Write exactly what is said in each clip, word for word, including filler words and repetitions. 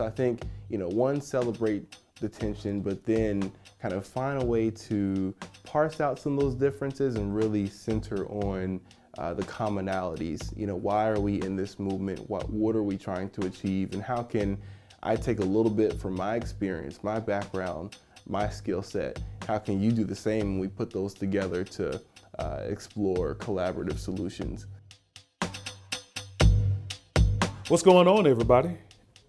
so I think, you know, one, celebrate the tension, but then kind of find a way to parse out some of those differences and really center on uh, the commonalities. You know, why are we in this movement? What, what are we trying to achieve? And how can I take a little bit from my experience, my background, my skill set? How can you do the same? And we put those together to uh, explore collaborative solutions. What's going on, everybody?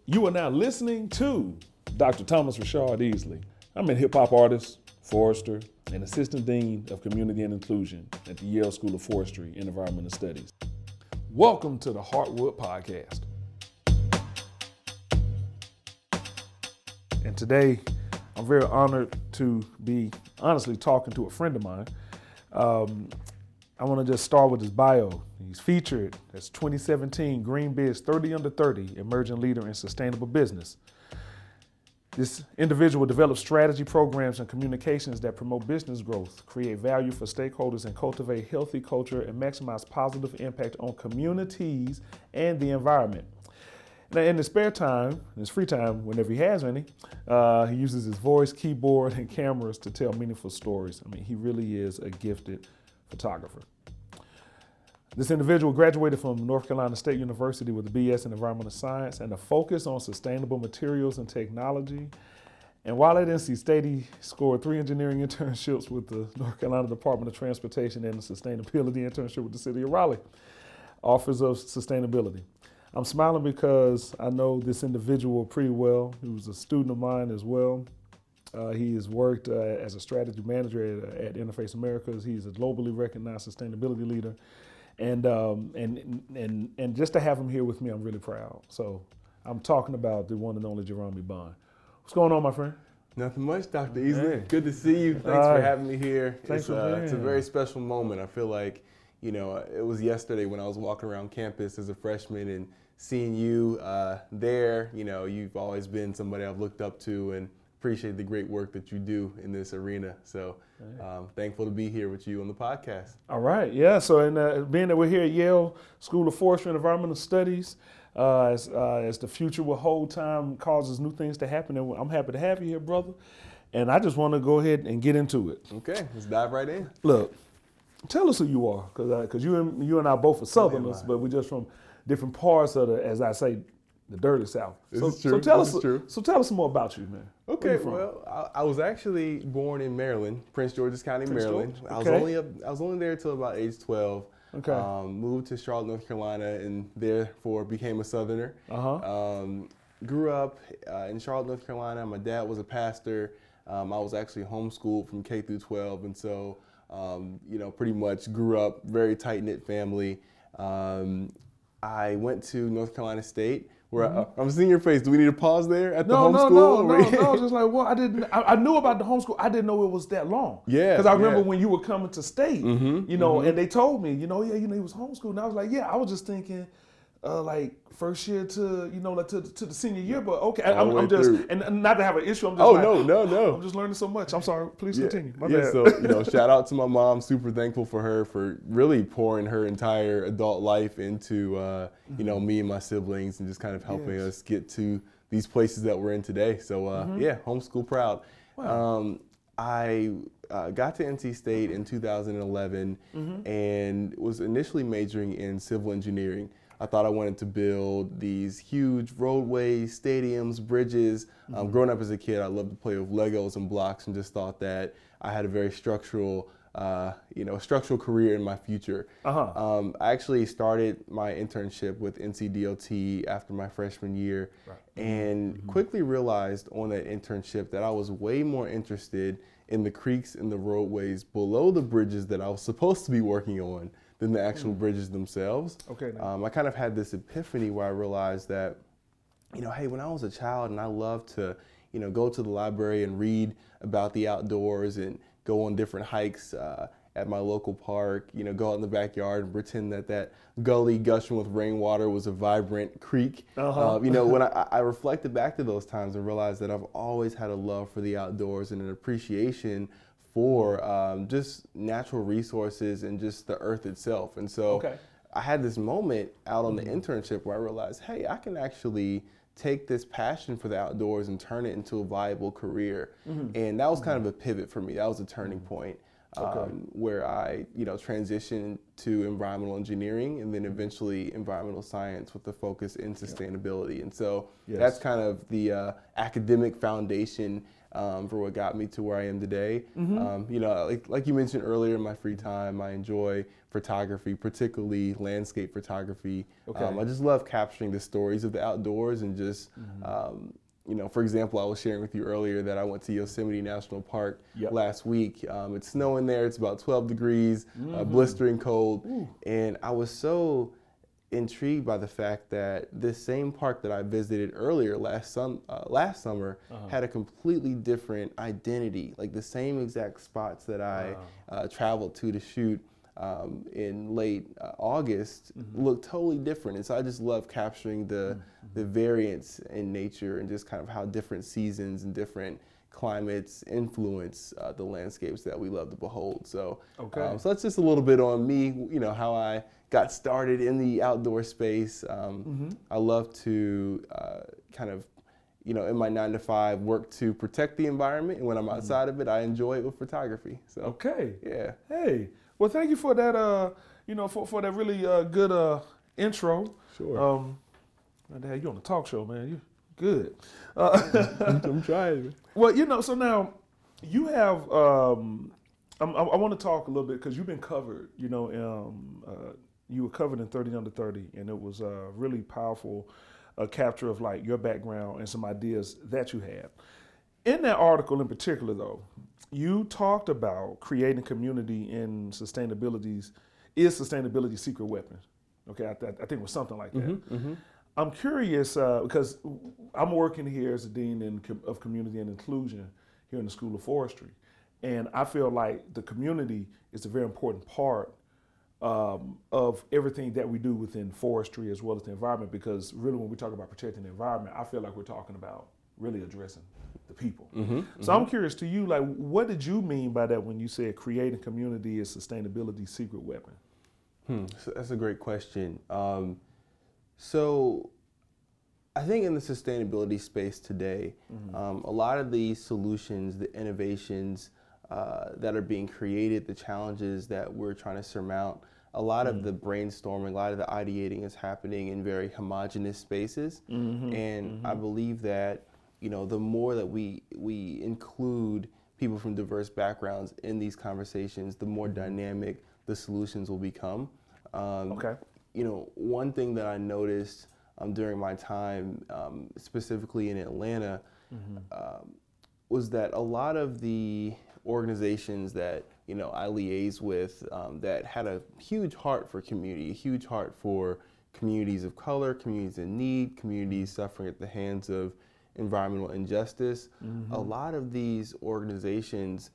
You are now listening to Doctor Thomas RaShad Easley. I'm a hip hop artist, forester, and assistant dean of community and inclusion at the Yale School of Forestry and Environmental Studies. Welcome to the Heartwood Podcast. And today, I'm very honored to be honestly talking to a friend of mine. Um, I want to just start with his bio. He's featured as twenty seventeen GreenBiz thirty under thirty Emerging Leader in Sustainable Business. This individual develops strategy programs and communications that promote business growth, create value for stakeholders, and cultivate healthy culture and maximize positive impact on communities and the environment. Now, in his spare time, in his free time, whenever he has any, uh, he uses his voice, keyboard, and cameras to tell meaningful stories. I mean, he really is a gifted photographer. This individual graduated from North Carolina State University with a B S in environmental science and a focus on sustainable materials and technology. And while at N C State, he scored three engineering internships with the North Carolina Department of Transportation and a sustainability internship with the City of Raleigh, Office of Sustainability. I'm smiling because I know this individual pretty well. He was a student of mine as well. Uh, he has worked uh, as a strategy manager at, at Interface Americas. He's a globally recognized sustainability leader. And um, and and and just to have him here with me, I'm really proud. So I'm talking about the one and only Jerome Bond. What's going on, my friend? Nothing much, Doctor Easley. Hey. Good to see you. Thanks uh, for having me here. Thanks it's, for uh, it's a very special moment. I feel like, you know, it was yesterday when I was walking around campus as a freshman and seeing you uh, there. You know, you've always been somebody I've looked up to and appreciate the great work that you do in this arena. So um, thankful to be here with you on the podcast. All right. Yeah. So and uh, being that we're here at Yale School of Forestry and Environmental Studies, uh, as, uh, as the future will hold, time causes new things to happen. And I'm happy to have you here, brother. And I just want to go ahead and get into it. Okay. Let's dive right in. Look, tell us who you are, because because you and, you and I both are Southerners, but we're just from different parts of the, as I say, the dirty South. This so, is true. So tell this us. True. So tell us more about you, man. Okay. Well, I, I was actually born in Maryland, Prince George's County, Prince Maryland. George? Okay. I was only up, I was only there till about age twelve. Okay. Um, moved to Charlotte, North Carolina, and therefore became a Southerner. Uh huh. Um, grew up uh, in Charlotte, North Carolina. My dad was a pastor. Um, I was actually homeschooled from K through twelve, and so um, you know, pretty much grew up very tight knit family. Um, I went to North Carolina State. Where mm-hmm. I, I'm seeing your face. Do we need to pause there at no, the homeschool? No, no, no, no. Just like, well, I didn't. I, I knew about the homeschool. I didn't know it was that long. Yeah. Because I remember yeah. when you were coming to state, mm-hmm, you know, mm-hmm. and they told me, you know, yeah, you know, he was homeschooled, and I was like, yeah, I was just thinking, uh, like first year to, you know, like to, to the senior year, but okay, I, I'm, I'm just, and, and not to have an issue. I'm just oh like, no, no, no. I'm just learning so much. I'm sorry. Please yeah. continue. My yeah. Bad. So you know, shout out to my mom. Super thankful for her for really pouring her entire adult life into. Uh, You know, me and my siblings, and just kind of helping yes. us get to these places that we're in today. So, uh, mm-hmm. yeah, homeschool proud. Wow. Um, I uh, got to N C State in two thousand eleven mm-hmm. and was initially majoring in civil engineering. I thought I wanted to build these huge roadways, stadiums, bridges. Mm-hmm. Um, growing up as a kid, I loved to play with Legos and blocks, and just thought that I had a very structural Uh, you know, a structural career in my future. Uh-huh. Um, I actually started my internship with N C D O T after my freshman year right. and mm-hmm. quickly realized on that internship that I was way more interested in the creeks and the roadways below the bridges that I was supposed to be working on than the actual mm. bridges themselves. Okay. Nice. Um, I kind of had this epiphany where I realized that, you know, hey, when I was a child and I loved to, you know, go to the library and read about the outdoors and go on different hikes uh, at my local park, you know, go out in the backyard and pretend that that gully gushing with rainwater was a vibrant creek. Uh-huh. Uh, you know, when I, I reflected back to those times and realized that I've always had a love for the outdoors and an appreciation for um, just natural resources and just the earth itself. And so okay. I had this moment out on the internship where I realized, hey, I can actually take this passion for the outdoors and turn it into a viable career. Mm-hmm. And that was kind of a pivot for me. That was a turning point. Okay. Um, where I, you know, transitioned to environmental engineering and then eventually environmental science with a focus in sustainability. Yeah. And so yes. that's kind of the uh, academic foundation um, for what got me to where I am today. Mm-hmm. Um, you know, like, like you mentioned earlier, in my free time, I enjoy photography, particularly landscape photography. Okay. Um, I just love capturing the stories of the outdoors and just, mm-hmm. um, you know, for example, I was sharing with you earlier that I went to Yosemite National Park yep. last week. Um, it's snowing there. It's about twelve degrees, mm-hmm. uh, blistering cold. Ooh. And I was so intrigued by the fact that this same park that I visited earlier last, sum, uh, last summer uh-huh. had a completely different identity, like the same exact spots that I wow. uh, traveled to to shoot. Um, in late uh, August mm-hmm. looked totally different. And so I just love capturing the mm-hmm. the variance in nature and just kind of how different seasons and different climates influence uh, the landscapes that we love to behold. So, okay. um, so that's just a little bit on me, you know, how I got started in the outdoor space. Um, mm-hmm. I love to uh, kind of, you know, in my nine to five work to protect the environment. And when I'm outside mm-hmm. of it, I enjoy it with photography. So, okay. Yeah. Hey. Well, thank you for that, uh, you know, for, for that really uh, good uh, intro. Sure. Um, Dad, you on a talk show, man. You good. Uh, I'm, I'm trying. Well, you know, so now you have, um, I'm, I, I want to talk a little bit because you've been covered, you know, um, uh, you were covered in thirty under thirty, and it was a really powerful uh, capture of like your background and some ideas that you have. In that article in particular, though, you talked about creating community in sustainability's is sustainability's secret weapon. Okay, I, th- I think it was something like that. Mm-hmm, mm-hmm. I'm curious uh, because I'm working here as a dean in com- of community and inclusion here in the School of Forestry, and I feel like the community is a very important part um, of everything that we do within forestry as well as the environment. Because really, when we talk about protecting the environment, I feel like we're talking about really addressing the people. Mm-hmm, so mm-hmm. I'm curious to you, like, what did you mean by that when you said creating community is sustainability's secret weapon? Hmm, so that's a great question. Um, so I think in the sustainability space today, mm-hmm. um, a lot of the solutions, the innovations uh, that are being created, the challenges that we're trying to surmount, a lot mm-hmm. of the brainstorming, a lot of the ideating is happening in very homogeneous spaces. Mm-hmm, and mm-hmm. I believe that you know, the more that we we include people from diverse backgrounds in these conversations, the more dynamic the solutions will become. Um, okay. You know, one thing that I noticed um, during my time, um, specifically in Atlanta, mm-hmm. um, was that a lot of the organizations that you know I liaise with um, that had a huge heart for community, a huge heart for communities of color, communities in need, communities suffering at the hands of environmental injustice, mm-hmm. a lot of these organizations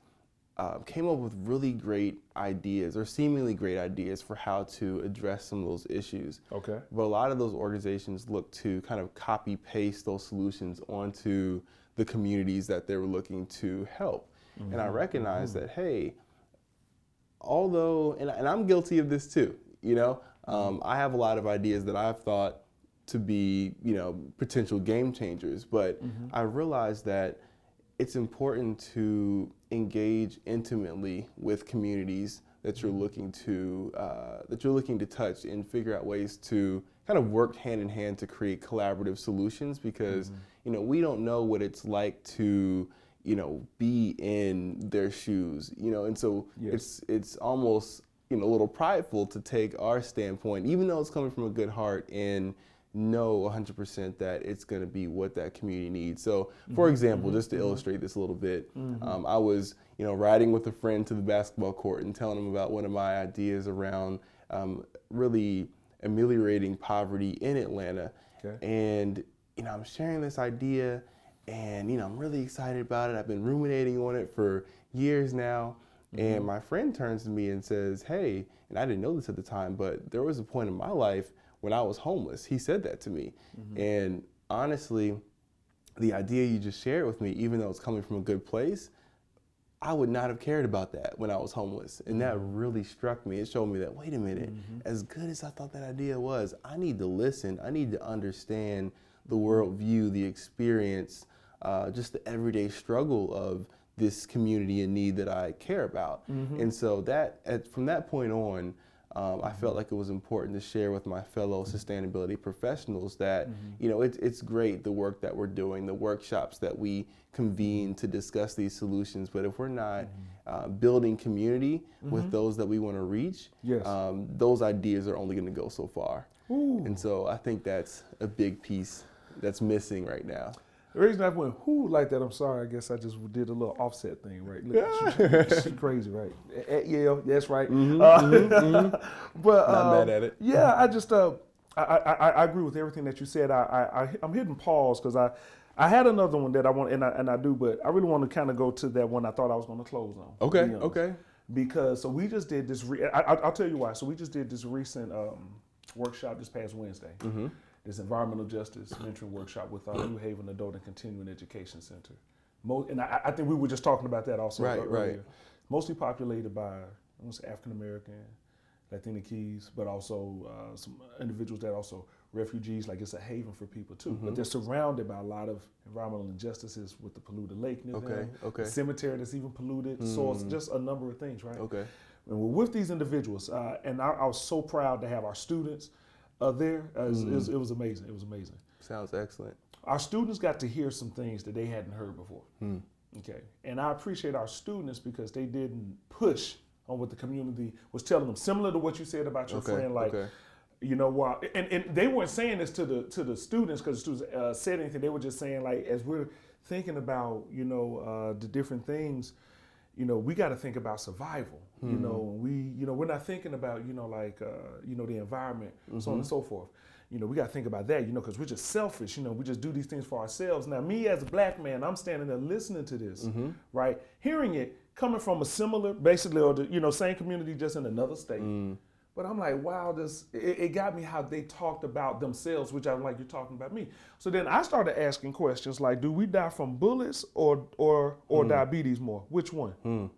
uh, came up with really great ideas or seemingly great ideas for how to address some of those issues. Okay. But a lot of those organizations look to kind of copy paste those solutions onto the communities that they were looking to help. Mm-hmm. And I recognize mm-hmm. that, hey, although, and, and I'm guilty of this too, you know, um, I have a lot of ideas that I've thought to be, you know, potential game changers. But mm-hmm. I realized that it's important to engage intimately with communities that you're looking to uh, that you're looking to touch and figure out ways to kind of work hand in hand to create collaborative solutions because, mm-hmm. you know, we don't know what it's like to, you know, be in their shoes, you know, and so yes. it's it's almost, you know, a little prideful to take our standpoint, even though it's coming from a good heart and know one hundred percent that it's going to be what that community needs. So, for mm-hmm. example, just to mm-hmm. illustrate this a little bit, mm-hmm. um, I was, you know, riding with a friend to the basketball court and telling him about one of my ideas around um, really ameliorating poverty in Atlanta. Okay. And, you know, I'm sharing this idea and, you know, I'm really excited about it. I've been ruminating on it for years now. Mm-hmm. And my friend turns to me and says, hey, and I didn't know this at the time, but there was a point in my life when I was homeless. He said that to me. Mm-hmm. And honestly, the idea you just shared with me, even though it's coming from a good place, I would not have cared about that when I was homeless. And that really struck me. It showed me that, wait a minute, mm-hmm. as good as I thought that idea was, I need to listen. I need to understand the worldview, the experience, uh, just the everyday struggle of this community in need that I care about. Mm-hmm. And so that, at, from that point on, um, I felt like it was important to share with my fellow sustainability professionals that, mm-hmm. you know, it, it's great the work that we're doing, the workshops that we convene to discuss these solutions, but if we're not mm-hmm. uh, building community mm-hmm. with those that we want to reach, yes. um, those ideas are only going to go so far. Ooh. And so I think that's a big piece that's missing right now. The reason I went whoo like that, I'm sorry, I guess I just did a little offset thing, right? Look, yeah. she's, she's crazy, right? At Yale, that's right. Mm-hmm, uh, mm-hmm. But not um, mad at it. Yeah, I just uh, I, I I agree with everything that you said. I I I'm hitting pause because I I had another one that I want and I and I do, but I really want to kind of go to that one I thought I was going to close on. Okay, okay. Because so we just did this. Re- I, I'll tell you why. So we just did this recent um, workshop this past Wednesday. Mm-hmm. This environmental justice mentoring workshop with our New Haven Adult and Continuing Education Center. Most, and I, I think we were just talking about that also right, earlier. Right. Mostly populated by, I want to say African American, Latina kids, but also uh, some individuals that also refugees, like it's a haven for people too. Mm-hmm. But they're surrounded by a lot of environmental injustices with the polluted lake near okay, them, okay. the cemetery that's even polluted, mm. soils, just a number of things, right? Okay. And we're with these individuals, uh, and I, I was so proud to have our students Uh, there, uh, mm. it, was, it was amazing. It was amazing. Sounds excellent. Our students got to hear some things that they hadn't heard before. Mm. Okay, and I appreciate our students because they didn't push on what the community was telling them. Similar to what you said about your okay. friend, like, okay. you know, why? And, and they weren't saying this to the to the students because the students uh, said anything. They were just saying like, as we're thinking about, you know, uh, the different things, you know, we got to think about survival. Mm-hmm. You know, we, you know, we're not thinking about, you know, like, uh, you know, the environment, mm-hmm. so on and so forth. You know, we got to think about that, you know, because we're just selfish. You know, we just do these things for ourselves. Now, me as a black man, I'm standing there listening to this, mm-hmm. right? Hearing it coming from a similar, basically, or the, you know, same community just in another state. Mm. But I'm like, wow, this, it, it got me how they talked about themselves, which I'm like, you're talking about me. So then I started asking questions like, do we die from bullets or or or mm. diabetes more? Which one? Mm.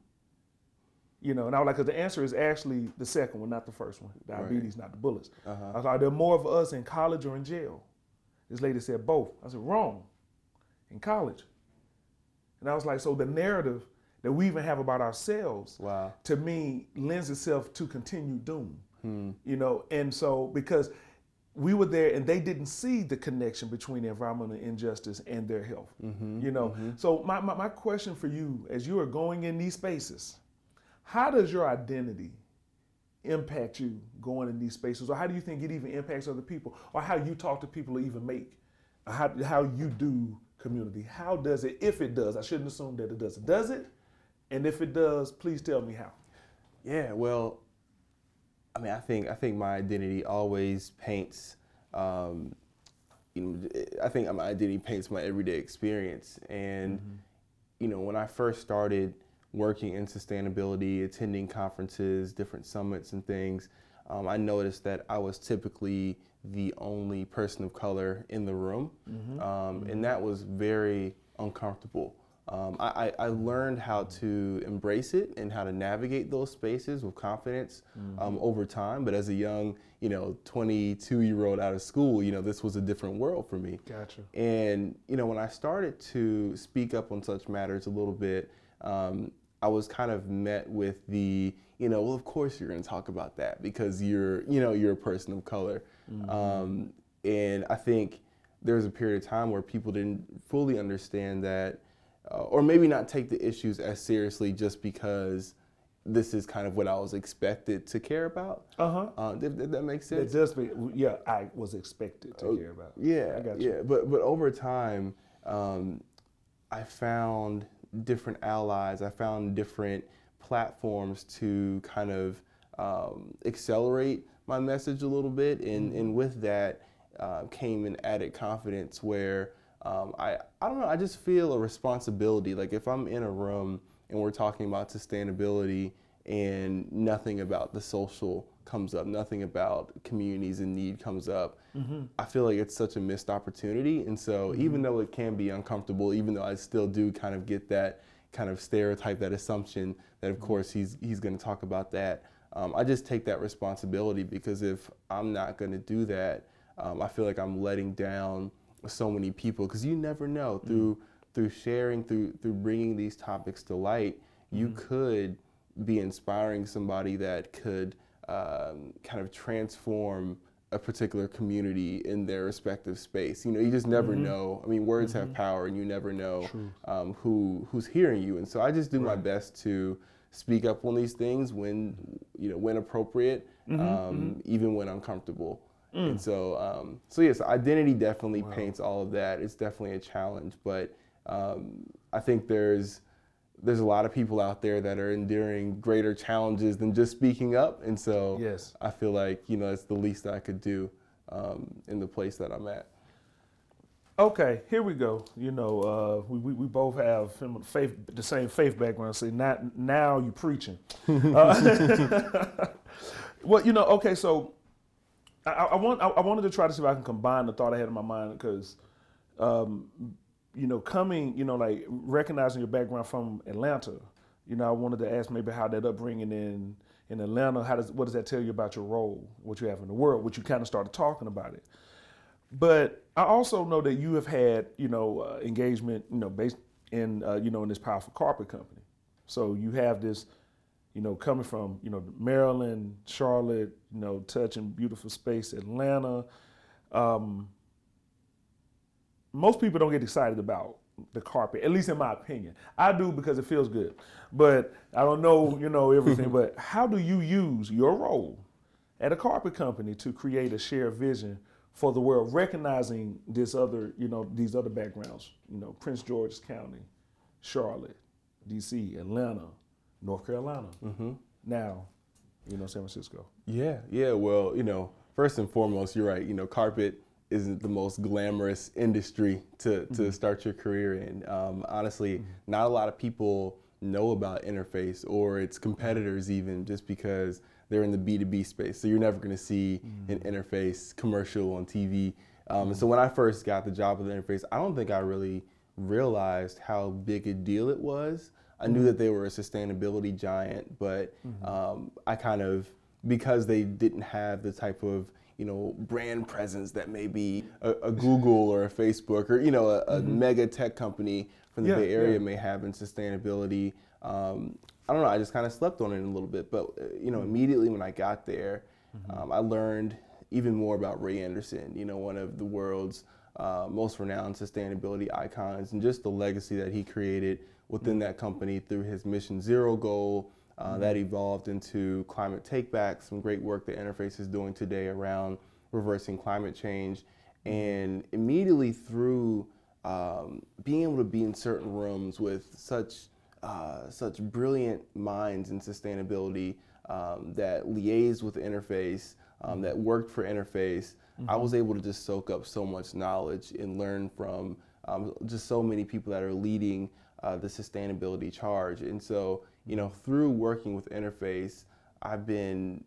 You know, and I was like, because the answer is actually the second one, not the first one. Diabetes, right. not the bullets. Uh-huh. I was like, are there more of us in college or in jail? This lady said both. I said, wrong, in college. And I was like, so the narrative that we even have about ourselves, wow. to me, lends itself to continued doom. Hmm. You know, and so because we were there and they didn't see the connection between the environmental injustice and their health, mm-hmm, you know. Mm-hmm. So my, my, my question for you, as you are going in these spaces, how does your identity impact you going in these spaces? Or how do you think it even impacts other people? Or how you talk to people or even make, or how, how you do community? How does it, if it does, I shouldn't assume that it doesn't. Does it? And if it does, please tell me how. Yeah, well, I mean, I think I think my identity always paints. Um, you know, I think my identity paints my everyday experience. And mm-hmm. you know, when I first started working in sustainability, attending conferences, different summits, and things, um, I noticed that I was typically the only person of color in the room, mm-hmm. Um, mm-hmm. and that was very uncomfortable. Um, I, I learned how to embrace it and how to navigate those spaces with confidence mm-hmm. um, over time. But as a young, you know, twenty-two-year-old out of school, you know, this was a different world for me. Gotcha. And, you know, when I started to speak up on such matters a little bit, um, I was kind of met with the, you know, well, of course you're going to talk about that because you're, you know, you're a person of color. Mm-hmm. Um, and I think there was a period of time where people didn't fully understand that. Uh, or maybe not take the issues as seriously just because this is kind of what I was expected to care about. Uh-huh. Uh, did, did that make sense? It does make, yeah, I was expected to uh, care about. Yeah, I got you. Yeah, but, but over time, um, I found different allies. I found different platforms to kind of um, accelerate my message a little bit. And, and with that uh, came an added confidence where Um, I, I don't know, I just feel a responsibility. Like if I'm in a room and we're talking about sustainability and nothing about the social comes up, nothing about communities in need comes up, mm-hmm. I feel like it's such a missed opportunity. And so mm-hmm. even though it can be uncomfortable, even though I still do kind of get that kind of stereotype, that assumption that of mm-hmm. course he's, he's going to talk about that, um, I just take that responsibility because if I'm not going to do that, um, I feel like I'm letting down so many people, because you never know, through mm. through sharing, through through bringing these topics to light, you mm. could be inspiring somebody that could um, kind of transform a particular community in their respective space. You know, you just never mm-hmm. know. I mean, words mm-hmm. have power, and you never know um, who who's hearing you. And so I just do right. my best to speak up on these things when, you know, when appropriate, mm-hmm. Um, mm-hmm. even when uncomfortable. Mm. And so, um, so yes, identity definitely wow. paints all of that. It's definitely a challenge, but um, I think there's there's a lot of people out there that are enduring greater challenges than just speaking up. And so yes. I feel like, you know, it's the least I could do um, in the place that I'm at. Okay, here we go. You know, uh, we, we we both have faith, the same faith background. See, not now you preaching. Uh, well, you know, okay, so I, I want I, I wanted to try to see if I can combine the thought I had in my mind, because, um, you know, coming, you know, like recognizing your background from Atlanta, you know, I wanted to ask maybe how that upbringing in in Atlanta, how does what does that tell you about your role, what you have in the world, what you kind of started talking about it. But I also know that you have had, you know, uh, engagement, you know, based in, uh, you know, in this powerful carpet company. So you have this, you know, coming from, you know, Maryland, Charlotte, you know, touching beautiful space, Atlanta. Um, most people don't get excited about the carpet, at least in my opinion. I do, because it feels good, but I don't know, you know, everything. But how do you use your role at a carpet company to create a shared vision for the world, recognizing this other, you know, these other backgrounds, you know, Prince George's County, Charlotte, D C, Atlanta, North Carolina, mm-hmm. now, you know, San Francisco. Yeah, yeah, well, you know, first and foremost, you're right, you know, carpet isn't the most glamorous industry to, to mm-hmm. start your career in. Um, honestly, mm-hmm. not a lot of people know about Interface or its competitors even, just because they're in the B two B space. So you're never gonna see mm. an Interface commercial on T V. Um, mm. And so when I first got the job with Interface, I don't think I really realized how big a deal it was. I mm. knew that they were a sustainability giant, but mm-hmm. um, I kind of, because they didn't have the type of, you know, brand presence that maybe a, a Google or a Facebook or, you know, a, a mm-hmm. mega tech company from the yeah, Bay Area yeah. may have in sustainability. Um, I don't know, I just kind of slept on it a little bit, but you know, immediately when I got there, mm-hmm. um, I learned even more about Ray Anderson, you know, one of the world's uh, most renowned sustainability icons, and just the legacy that he created within mm-hmm. that company through his Mission Zero goal, uh, mm-hmm. that evolved into Climate Take Back, some great work that Interface is doing today around reversing climate change. Mm-hmm. And immediately through um, being able to be in certain rooms with such Uh, such brilliant minds in sustainability um, that liaised with Interface, um, mm-hmm. that worked for Interface. Mm-hmm. I was able to just soak up so much knowledge and learn from um, just so many people that are leading uh, the sustainability charge. And so, you know, through working with Interface, I've been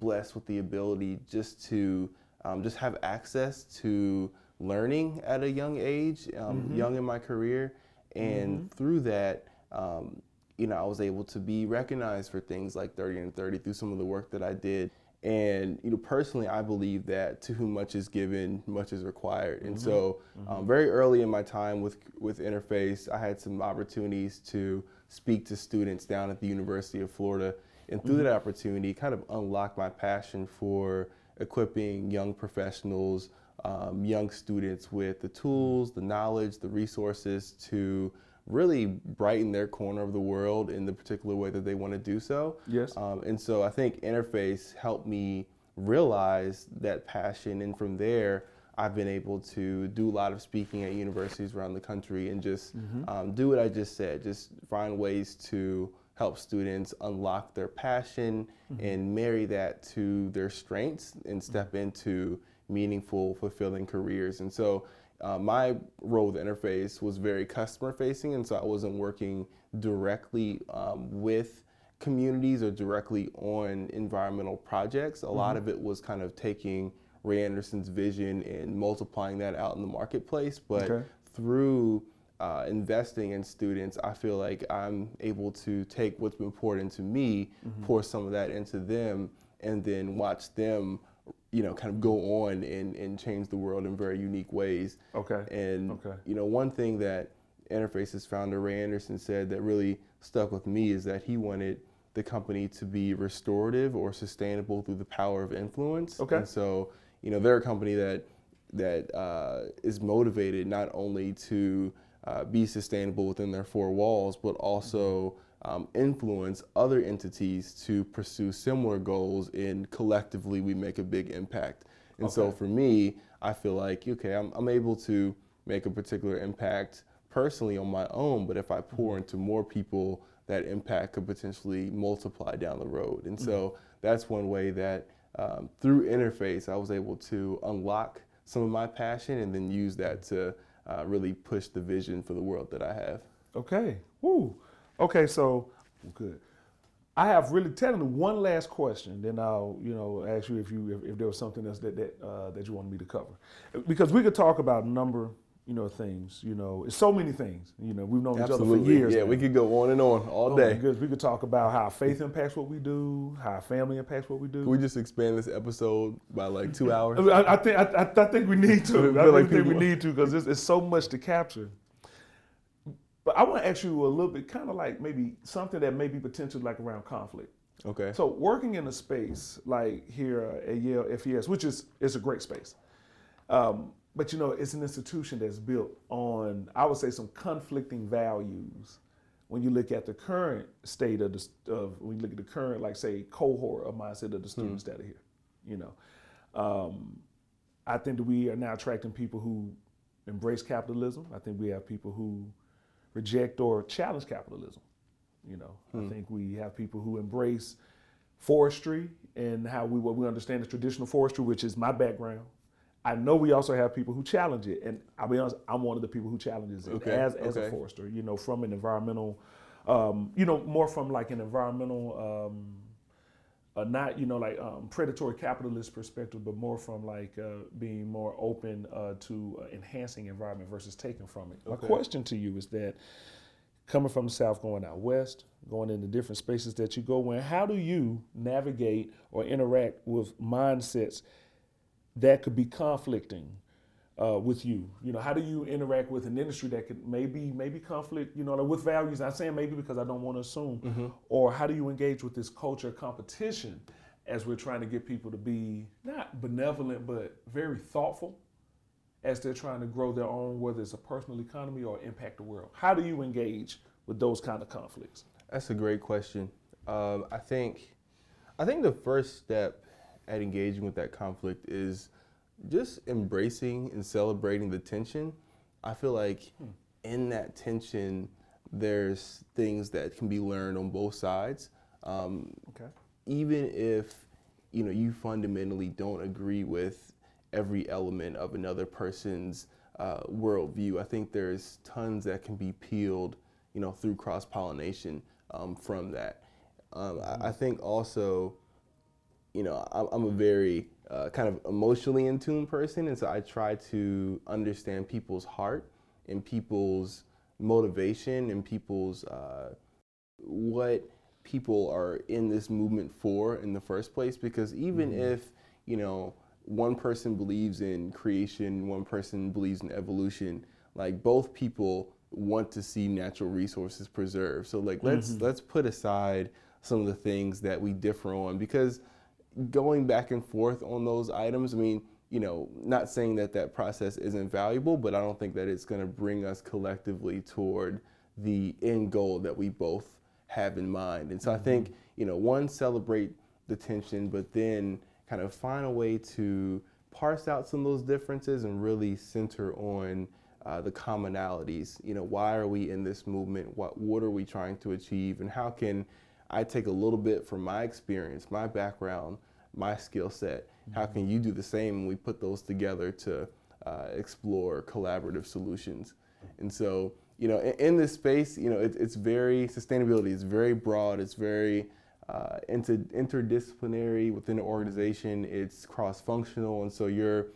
blessed with the ability just to um, just have access to learning at a young age, um, mm-hmm. young in my career, and mm-hmm. through that, Um, you know, I was able to be recognized for things like thirty under thirty through some of the work that I did. And, you know, personally, I believe that to whom much is given, much is required. And mm-hmm. so mm-hmm. Um, very early in my time with, with Interface, I had some opportunities to speak to students down at the University of Florida. And through mm-hmm. that opportunity, kind of unlocked my passion for equipping young professionals, um, young students with the tools, the knowledge, the resources to really brighten their corner of the world in the particular way that they want to do so. Yes. Um, and so I think Interface helped me realize that passion, and from there I've been able to do a lot of speaking at universities around the country and just mm-hmm. um, do what I just said, just find ways to help students unlock their passion mm-hmm. and marry that to their strengths and step mm-hmm. into meaningful, fulfilling careers. And so Uh, my role with Interface was very customer facing, and so I wasn't working directly um, with communities or directly on environmental projects. A mm-hmm. lot of it was kind of taking Ray Anderson's vision and multiplying that out in the marketplace. But okay. through uh, investing in students, I feel like I'm able to take what's been poured into me, mm-hmm. pour some of that into them, and then watch them you know, kind of go on and, and change the world in very unique ways. Okay. And, okay. you know, one thing that Interface's founder, Ray Anderson, said that really stuck with me is that he wanted the company to be restorative or sustainable through the power of influence. Okay. And so, you know, they're a company that that uh, is motivated not only to uh, be sustainable within their four walls, but also um, influence other entities to pursue similar goals, and collectively we make a big impact. And okay. so for me, I feel like, okay, I'm, I'm able to make a particular impact personally on my own, but if I pour into more people, that impact could potentially multiply down the road. And so that's one way that um, through Interface, I was able to unlock some of my passion and then use that to uh, really push the vision for the world that I have. Okay, woo. Okay, so good. I have really technically one last question, then I'll you know ask you if you if, if there was something else that that uh, that you wanted me to cover, because we could talk about a number. You know, things, you know, it's so many things, you know, we've known Absolutely. each other for years. Yeah, now. We could go on and on all oh day. Because we could talk about how faith impacts what we do, how family impacts what we do. Can we just expand this episode by like two hours? I, I, think, I, I think we need to. I, I like think people... we need to, because it's, it's so much to capture. But I want to ask you a little bit, kind of like maybe something that may be potential like around conflict. Okay. So working in a space like here at Yale F E S, which is it's a great space. Um, But, you know, it's an institution that's built on, I would say, some conflicting values when you look at the current state of, the, of when you look at the current, like, say, cohort or mindset of the students hmm. that are here, you know. Um, I think that we are now attracting people who embrace capitalism. I think we have people who reject or challenge capitalism, you know. Hmm. I think we have people who embrace forestry and how we what we understand as traditional forestry, which is my background. I know we also have people who challenge it, and I'll be honest, I'm one of the people who challenges it okay, as, as okay. a forester, you know, from an environmental, um, you know, more from like an environmental, um, uh, not, you know, like um, predatory capitalist perspective, but more from like uh, being more open uh, to uh, enhancing environment versus taking from it. Okay. My question to you is that coming from the South, going out West, going into different spaces that you go in, how do you navigate or interact with mindsets that could be conflicting uh, with you? You know, how do you interact with an industry that could maybe maybe conflict, you know, like with values? I'm saying maybe because I don't want to assume. Mm-hmm. Or how do you engage with this culture of competition as we're trying to get people to be not benevolent, but very thoughtful as they're trying to grow their own, whether it's a personal economy or impact the world? How do you engage with those kind of conflicts? That's a great question. Um, I think, I think the first step at engaging with that conflict is just embracing and celebrating the tension. I feel like hmm. in that tension, there's things that can be learned on both sides. Um, okay. Even if, you know, you fundamentally don't agree with every element of another person's uh, worldview, I think there's tons that can be peeled, you know, through cross-pollination um, from that. Um, hmm. I, I think also, you know, I'm a very uh, kind of emotionally in tune person, and so I try to understand people's heart and people's motivation and people's, uh, what people are in this movement for in the first place, because even mm-hmm. if, you know, one person believes in creation, one person believes in evolution, like both people want to see natural resources preserved. So like, mm-hmm. let's, let's put aside some of the things that we differ on, because going back and forth on those items, I mean, you know, not saying that that process isn't valuable, but I don't think that it's going to bring us collectively toward the end goal that we both have in mind. And so mm-hmm. I think, you know, one, celebrate the tension, but then kind of find a way to parse out some of those differences and really center on uh, the commonalities. You know, why are we in this movement? What, what are we trying to achieve? And how can I take a little bit from my experience, my background, my skill set. Mm-hmm. How can you do the same? And we put those together to uh, explore collaborative solutions. And so, you know, in, in this space, you know, it, it's very, sustainability is very broad. It's very uh, inter- interdisciplinary within the organization. It's cross-functional. And so you're,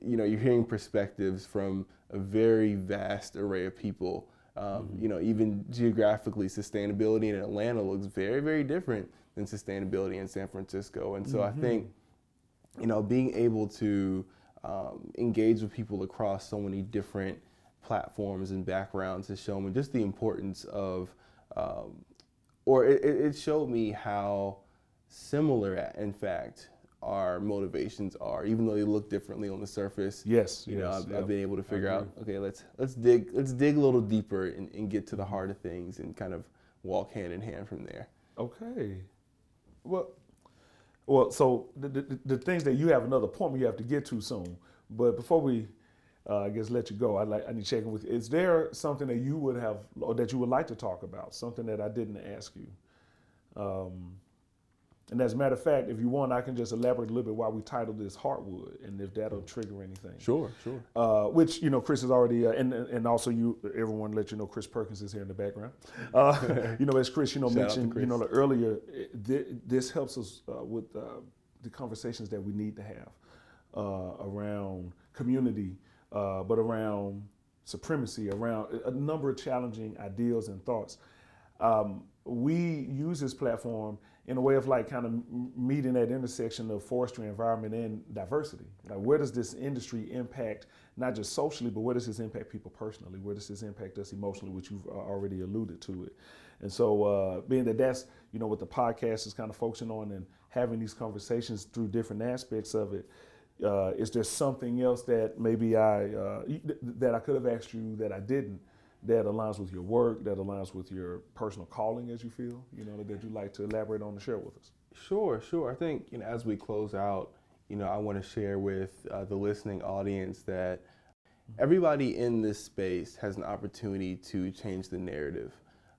you know, you're hearing perspectives from a very vast array of people. Um, mm-hmm. You know, even geographically, sustainability in Atlanta looks very, very different than sustainability in San Francisco. And so mm-hmm. I think you know, being able to um, engage with people across so many different platforms and backgrounds has shown me just the importance of, um, or it, it showed me how similar, in fact, our motivations are, even though they look differently on the surface. Yes, you yes, know, I've, yep. I've been able to figure out, okay, let's let's dig let's dig a little deeper and, and get to the heart of things and kind of walk hand in hand from there. Okay, well, well, so the the, the things that you have another appointment you have to get to soon, but before we, uh, I guess, let you go, I like I need to check in with you. Is there something that you would have or that you would like to talk about? Something that I didn't ask you. Um, And as a matter of fact, if you want, I can just elaborate a little bit why we titled this Heartwood, and if that'll trigger anything. Sure, sure. Uh, which, you know, Chris is already, uh, and and also you, everyone let you know, Chris Perkins is here in the background. Uh, you know, as Chris, you know, mentioned, you know, earlier, th- this helps us uh, with uh, the conversations that we need to have uh, around community, uh, but around supremacy, around a number of challenging ideals and thoughts. Um, we use this platform in a way of like kind of meeting that intersection of forestry, environment, and diversity. Like, where does this industry impact, not just socially, but where does this impact people personally? Where does this impact us emotionally, which you've already alluded to it. And so uh, being that that's, you know, what the podcast is kind of focusing on and having these conversations through different aspects of it, uh, is there something else that maybe I, uh, that I could have asked you that I didn't, that aligns with your work, that aligns with your personal calling as you feel, you know, that you'd like to elaborate on and share with us? Sure, sure. I think, you know, as we close out, you know, I want to share with uh, the listening audience that everybody in this space has an opportunity to change the narrative.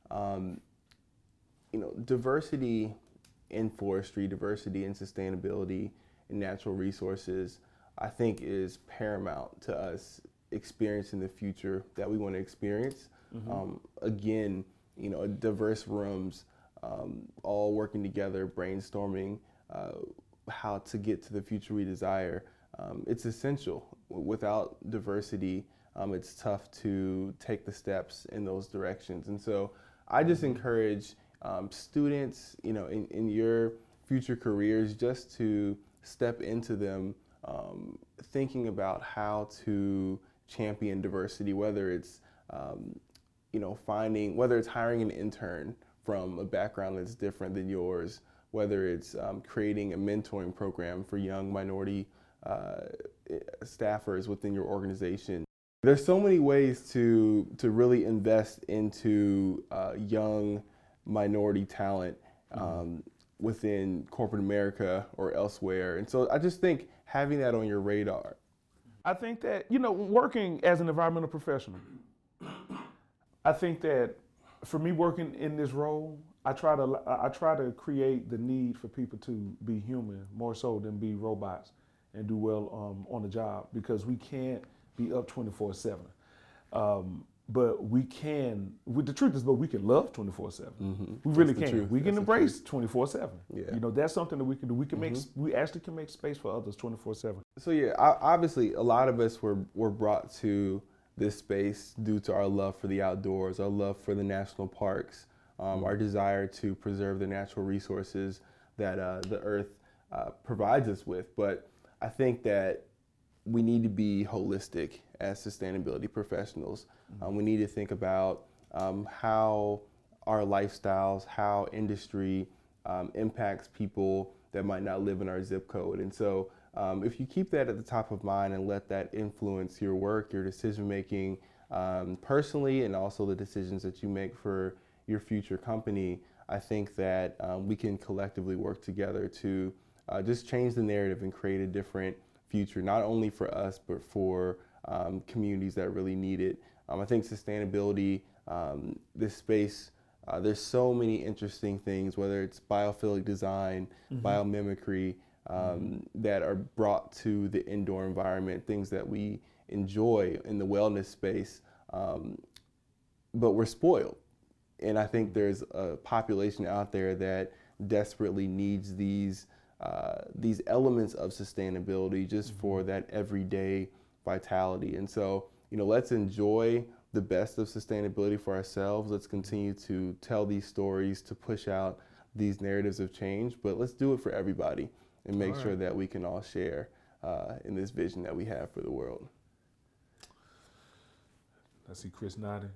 Um, you know, diversity in forestry, diversity in sustainability and natural resources, I think is paramount to us experience in the future that we want to experience. Mm-hmm. Um, again, you know, diverse rooms, um, all working together, brainstorming uh, how to get to the future we desire. Um, it's essential. Without diversity, um, it's tough to take the steps in those directions. And so I just encourage um, students, you know, in, in your future careers, just to step into them um, thinking about how to champion diversity, whether it's, um, you know, finding, whether it's hiring an intern from a background that's different than yours, whether it's um, creating a mentoring program for young minority uh, staffers within your organization. There's so many ways to, to really invest into uh, young minority talent um, mm-hmm. within corporate America or elsewhere. And so I just think having that on your radar. I think that, you know, working as an environmental professional, I think that for me working in this role, I try to I try to create the need for people to be human more so than be robots and do well um, on the job, because we can't be up twenty-four seven. Um, but we can, with the truth is, but we can love twenty-four seven. Mm-hmm. We really that's can. We that's can embrace twenty-four seven. Yeah. You know, that's something that we can do. We can mm-hmm. make, we actually can make space for others twenty-four seven. So yeah, obviously a lot of us were, were brought to this space due to our love for the outdoors, our love for the national parks, um, mm-hmm. our desire to preserve the natural resources that uh, the earth uh, provides us with. But I think that we need to be holistic as sustainability professionals. Mm-hmm. Um, we need to think about um, how our lifestyles, how industry um, impacts people that might not live in our zip code. And so um, if you keep that at the top of mind and let that influence your work, your decision-making um, personally, and also the decisions that you make for your future company, I think that um, we can collectively work together to uh, just change the narrative and create a different future, not only for us, but for um, communities that really need it. Um, I think sustainability, um, this space, uh, there's so many interesting things, whether it's biophilic design, mm-hmm. biomimicry, um, mm-hmm. that are brought to the indoor environment, things that we enjoy in the wellness space, um, but we're spoiled. And I think there's a population out there that desperately needs these Uh, these elements of sustainability just for that everyday vitality. And so, you know, let's enjoy the best of sustainability for ourselves. Let's continue to tell these stories, to push out these narratives of change, but let's do it for everybody. and make all right. sure that we can all share uh, in this vision that we have for the world. I see Chris nodding.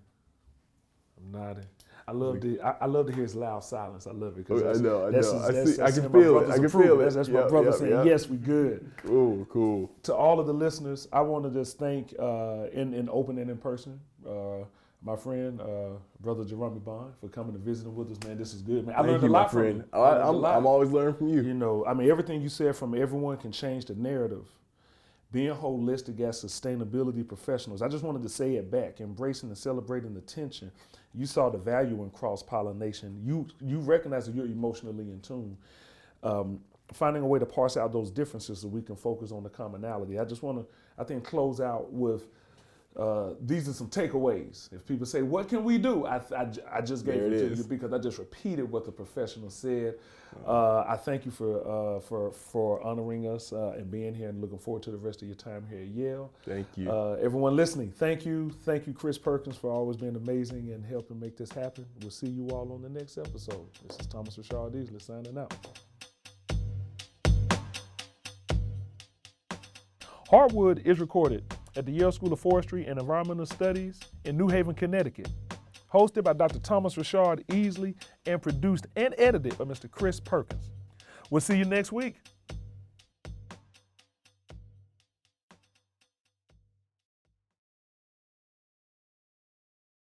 I'm nodding. I love to. I, I love to hear his loud silence. I love it because I know. I know. I see. I can feel it. I can feel it. That's my brother saying, "Yes, we good." Cool, cool. To all of the listeners, I want to just thank uh, in in open and in person, uh, my friend, uh, brother Jerome Bond, for coming and visiting with us. Man, this is good, man. I learned a lot from you. I'm I'm always learning from you. You know, I mean, everything you said from everyone can change the narrative. Being holistic as sustainability professionals. I just wanted to say it back, embracing and celebrating the tension. You saw the value in cross-pollination. You you recognize that you're emotionally in tune. Um, finding a way to parse out those differences so we can focus on the commonality. I just want to, I think, close out with uh, these are some takeaways. If people say, what can we do? I I, I just gave it, it to you because I just repeated what the professional said. Uh, I thank you for uh, for for honoring us uh, and being here, and looking forward to the rest of your time here at Yale. Thank you. Uh, everyone listening, thank you. Thank you, Chris Perkins, for always being amazing and helping make this happen. We'll see you all on the next episode. This is Thomas RaShad Easley signing out. Heartwood is recorded at the Yale School of Forestry and Environmental Studies in New Haven, Connecticut. Hosted by Doctor Thomas RaShad Easley and produced and edited by Mister Chris Perkins. We'll see you next week.